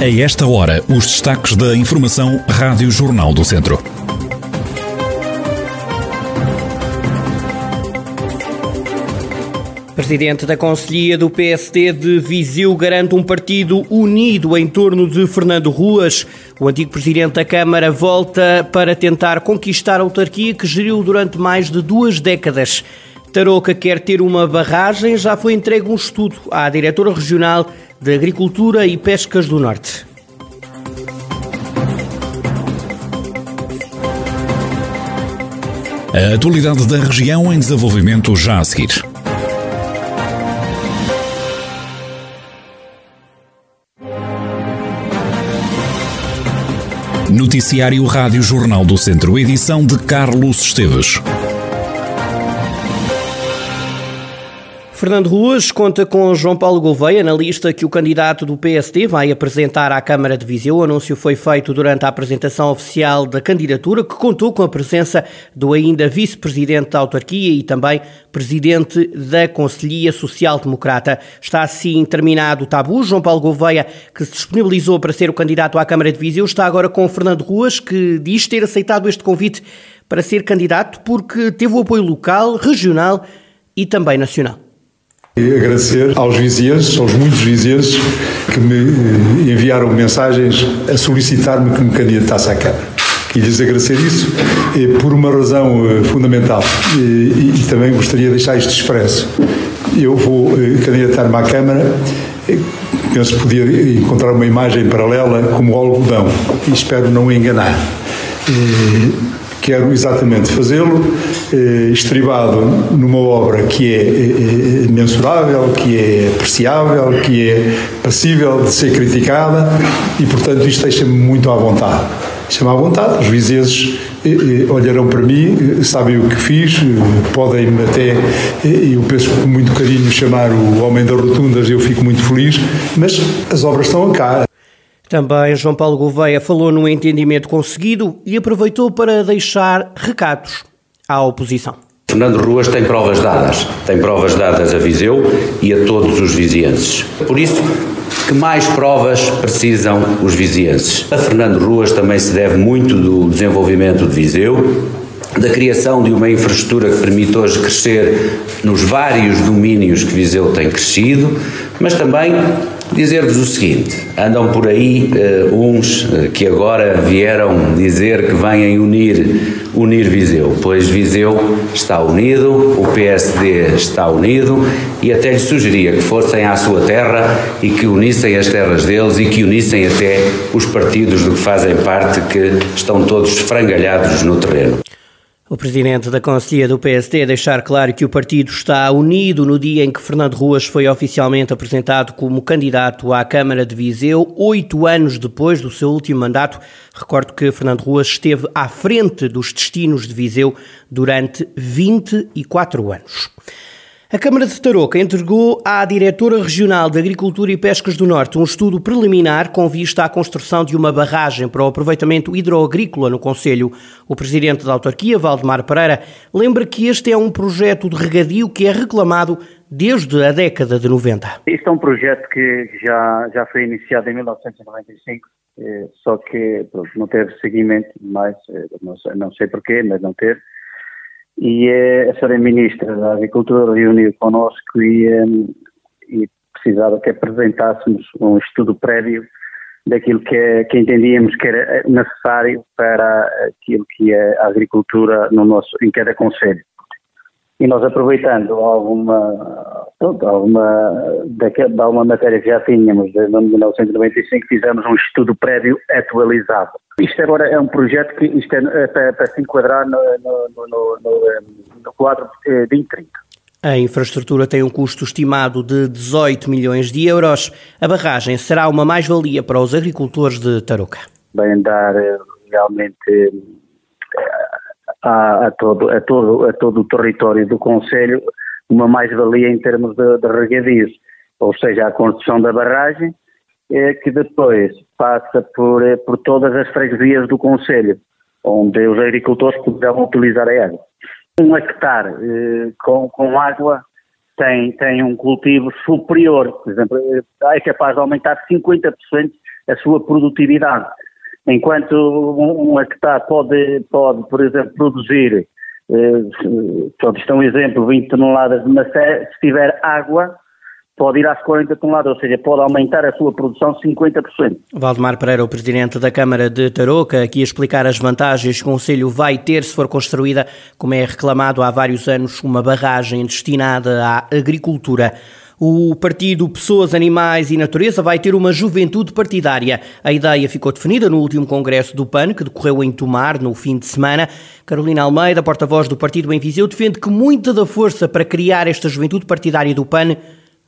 A esta hora, os destaques da Informação Rádio Jornal do Centro. Presidente da Conselhia do PSD de Viseu garante um partido unido em torno de Fernando Ruas. O antigo Presidente da Câmara volta para tentar conquistar a autarquia que geriu durante mais de 2 décadas. Tarouca quer ter uma barragem, já foi entregue um estudo à Diretora Regional de Agricultura e Pescas do Norte. A atualidade da região em desenvolvimento já a seguir. Noticiário Rádio Jornal do Centro, edição de Carlos Esteves. Fernando Ruas conta com João Paulo Gouveia na lista que o candidato do PSD vai apresentar à Câmara de Viseu. O anúncio foi feito durante a apresentação oficial da candidatura, que contou com a presença do ainda vice-presidente da autarquia e também presidente da Conselhia Social-Democrata. Está assim terminado o tabu. João Paulo Gouveia, que se disponibilizou para ser o candidato à Câmara de Viseu, está agora com Fernando Ruas, que diz ter aceitado este convite para ser candidato porque teve o apoio local, regional e também nacional. Agradecer aos vizienses, aos muitos vizienses que me enviaram mensagens a solicitar-me que me candidatasse à Câmara. Queria lhes agradecer isso por uma razão fundamental e também gostaria de deixar isto expresso. Eu vou candidatar-me à Câmara, penso poder encontrar uma imagem paralela como o algodão e espero não enganar. Quero exatamente fazê-lo, estribado numa obra que é mensurável, que é apreciável, que é passível de ser criticada e, portanto, isto deixa-me muito à vontade. Deixa-me à vontade, os vizeses olharão para mim, sabem o que fiz, podem-me até, eu penso com muito carinho, chamar o homem das rotundas, eu fico muito feliz, mas as obras estão cá. Também João Paulo Gouveia falou no entendimento conseguido e aproveitou para deixar recados à oposição. Fernando Ruas tem provas dadas a Viseu e a todos os vizienses. Por isso, que mais provas precisam os vizienses? A Fernando Ruas também se deve muito do desenvolvimento de Viseu, da criação de uma infraestrutura que permite hoje crescer nos vários domínios que Viseu tem crescido, mas também dizer-vos o seguinte, andam por aí uns que agora vieram dizer que vêm unir Viseu, pois Viseu está unido, o PSD está unido e até lhe sugeria que fossem à sua terra e que unissem as terras deles e que unissem até os partidos do que fazem parte que estão todos esfrangalhados no terreno. O presidente da Conselhia do PSD deixar claro que o partido está unido no dia em que Fernando Ruas foi oficialmente apresentado como candidato à Câmara de Viseu, 8 anos depois do seu último mandato. Recordo que Fernando Ruas esteve à frente dos destinos de Viseu durante 24 anos. A Câmara de Tarouca entregou à Diretora Regional de Agricultura e Pescas do Norte um estudo preliminar com vista à construção de uma barragem para o aproveitamento hidroagrícola no concelho. O presidente da autarquia, Valdemar Pereira, lembra que este é um projeto de regadio que é reclamado desde a década de 90. Este é um projeto que já foi iniciado em 1995, só que pronto, não teve seguimento, mas não sei porquê, mas não teve. E a senhora Ministra da Agricultura reuniu connosco e precisava que apresentássemos um estudo prévio daquilo que entendíamos que era necessário para aquilo que é a agricultura no nosso, em cada concelho. E nós, aproveitando alguma matéria que já tínhamos de 1995, fizemos um estudo prévio atualizado. Isto agora é um projeto que isto é para se enquadrar no quadro de 2030. A infraestrutura tem um custo estimado de 18 milhões de euros. A barragem será uma mais-valia para os agricultores de Tarouca. Bem dar realmente a todo o território do concelho uma mais-valia em termos de regadios, ou seja, a construção da barragem, que depois passa por todas as freguesias do concelho, onde os agricultores poderão utilizar a água. 1 hectare com água tem um cultivo superior, por exemplo, é capaz de aumentar 50% a sua produtividade. Enquanto um hectare pode, por exemplo, produzir, isto é um exemplo, 20 toneladas de maçã, se tiver água, pode ir às 40 toneladas, ou seja, pode aumentar a sua produção 50%. Valdemar Pereira, o Presidente da Câmara de Tarouca, aqui a explicar as vantagens que o Concelho vai ter se for construída, como é reclamado há vários anos, uma barragem destinada à agricultura. O partido Pessoas, Animais e Natureza vai ter uma juventude partidária. A ideia ficou definida no último congresso do PAN, que decorreu em Tomar, no fim de semana. Carolina Almeida, porta-voz do partido em Viseu, defende que muita da força para criar esta juventude partidária do PAN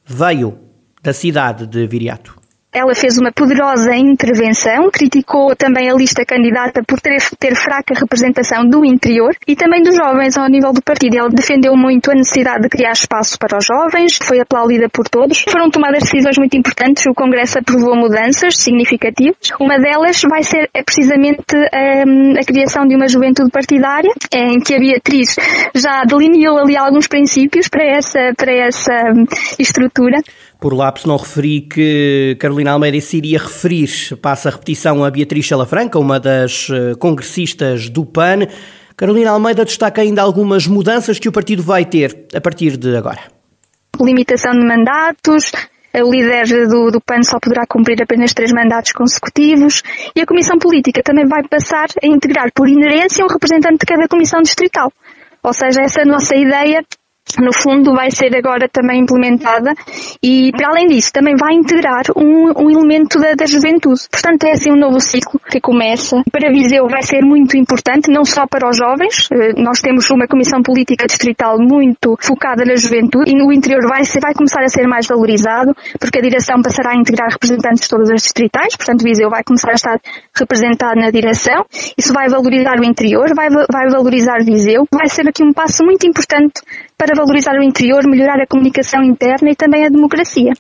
veio da cidade de Viriato. Ela fez uma poderosa intervenção, criticou também a lista candidata por ter fraca representação do interior e também dos jovens ao nível do partido. Ela defendeu muito a necessidade de criar espaço para os jovens, foi aplaudida por todos. Foram tomadas decisões muito importantes, o Congresso aprovou mudanças significativas. Uma delas vai ser precisamente a criação de uma juventude partidária, em que a Beatriz já delineou ali alguns princípios para essa estrutura. Por lapso não referi que Carolina Almeida se iria referir, passa a repetição, a Beatriz Lafranque, uma das congressistas do PAN. Carolina Almeida destaca ainda algumas mudanças que o partido vai ter a partir de agora. Limitação de mandatos. O líder do PAN só poderá cumprir apenas 3 mandatos consecutivos e a Comissão Política também vai passar a integrar por inerência um representante de cada Comissão Distrital. Ou seja, essa nossa ideia, no fundo, vai ser agora também implementada e, para além disso, também vai integrar um elemento da juventude. Portanto, é assim um novo ciclo que começa. Para Viseu vai ser muito importante, não só para os jovens. Nós temos uma comissão política distrital muito focada na juventude e no interior vai começar a ser mais valorizado, porque a direção passará a integrar representantes de todas as distritais. Portanto, Viseu vai começar a estar representado na direção. Isso vai valorizar o interior, vai valorizar Viseu. Vai ser aqui um passo muito importante para valorizar o interior, melhorar a comunicação interna e também a democracia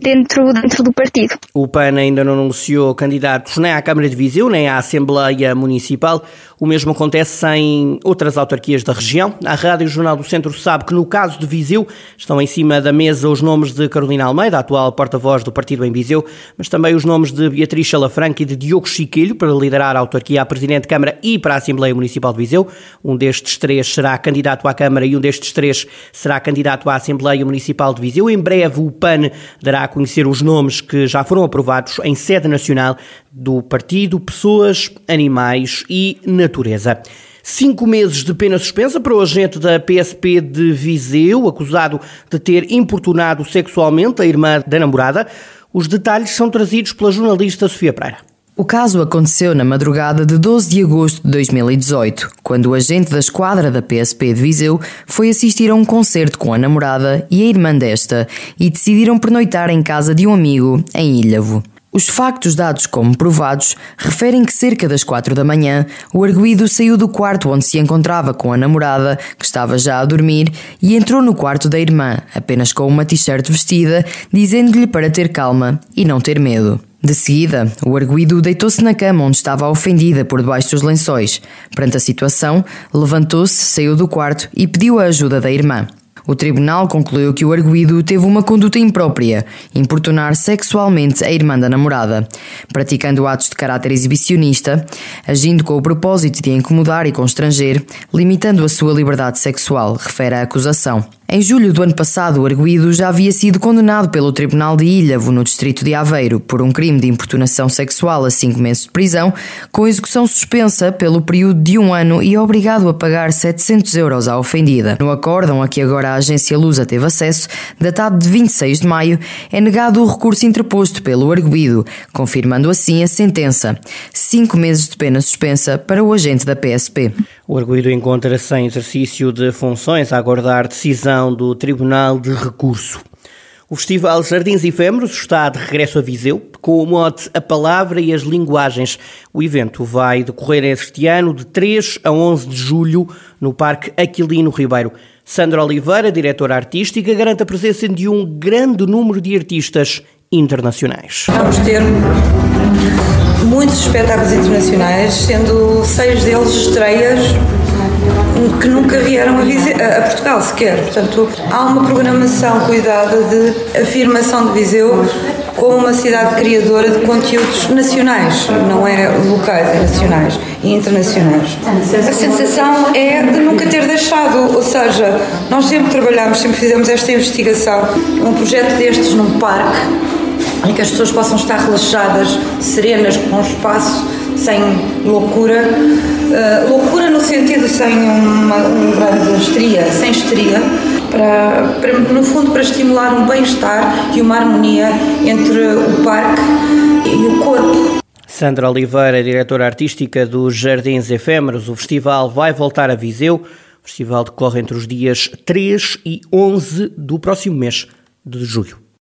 dentro do partido. O PAN ainda não anunciou candidatos nem à Câmara de Viseu, nem à Assembleia Municipal. O mesmo acontece em outras autarquias da região. A Rádio Jornal do Centro sabe que, no caso de Viseu, estão em cima da mesa os nomes de Carolina Almeida, a atual porta-voz do partido em Viseu, mas também os nomes de Beatriz Lafranque e de Diogo Chiquilho para liderar a autarquia à Presidente de Câmara e para a Assembleia Municipal de Viseu. Um destes 3 será candidato à Câmara e um destes 3 será candidato à Assembleia Municipal de Viseu. Em breve o PAN dará a conhecer os nomes que já foram aprovados em sede nacional do partido Pessoas, Animais e Natureza. 5 meses de pena suspensa para o agente da PSP de Viseu, acusado de ter importunado sexualmente a irmã da namorada. Os detalhes são trazidos pela jornalista Sofia Pereira. O caso aconteceu na madrugada de 12 de agosto de 2018, quando o agente da esquadra da PSP de Viseu foi assistir a um concerto com a namorada e a irmã desta e decidiram pernoitar em casa de um amigo, em Ilhavo. Os factos dados como provados referem que cerca das 4 da manhã o arguido saiu do quarto onde se encontrava com a namorada, que estava já a dormir, e entrou no quarto da irmã, apenas com uma t-shirt vestida, dizendo-lhe para ter calma e não ter medo. De seguida, o arguido deitou-se na cama onde estava ofendida por debaixo dos lençóis. Perante a situação, levantou-se, saiu do quarto e pediu a ajuda da irmã. O tribunal concluiu que o arguido teve uma conduta imprópria, importunar sexualmente a irmã da namorada, praticando atos de caráter exibicionista, agindo com o propósito de incomodar e constranger, limitando a sua liberdade sexual, refere a acusação. Em julho do ano passado, o arguido já havia sido condenado pelo Tribunal de Ilhavo, no distrito de Aveiro, por um crime de importunação sexual a 5 meses de prisão, com execução suspensa pelo período de 1 ano e obrigado a pagar 700 euros à ofendida. No acórdão a que agora a agência Lusa teve acesso, datado de 26 de maio, é negado o recurso interposto pelo arguido, confirmando assim a sentença. 5 meses de pena suspensa para o agente da PSP. O arguido encontra-se em exercício de funções a aguardar decisão do Tribunal de Recurso. O Festival Jardins Efêmeros está de regresso a Viseu, com o mote A Palavra e as Linguagens. O evento vai decorrer este ano de 3 a 11 de julho no Parque Aquilino Ribeiro. Sandra Oliveira, diretora artística, garante a presença de um grande número de artistas internacionais. Vamos ter muitos espetáculos internacionais, sendo 6 deles estreias que nunca vieram a Portugal sequer. Portanto, há uma programação cuidada de afirmação de Viseu como uma cidade criadora de conteúdos nacionais, não é locais, é nacionais e internacionais. A sensação é de nunca ter deixado, ou seja, nós sempre trabalhámos, sempre fizemos esta investigação, um projeto destes num parque, em que as pessoas possam estar relaxadas, serenas, com um espaço, sem loucura, loucura no sentido sem uma grande histeria, sem histeria, para, no fundo, para estimular um bem-estar e uma harmonia entre o parque e o corpo. Sandra Oliveira, diretora artística dos Jardins Efêmeros, o festival vai voltar a Viseu. O festival decorre entre os dias 3 e 11 do próximo mês de julho.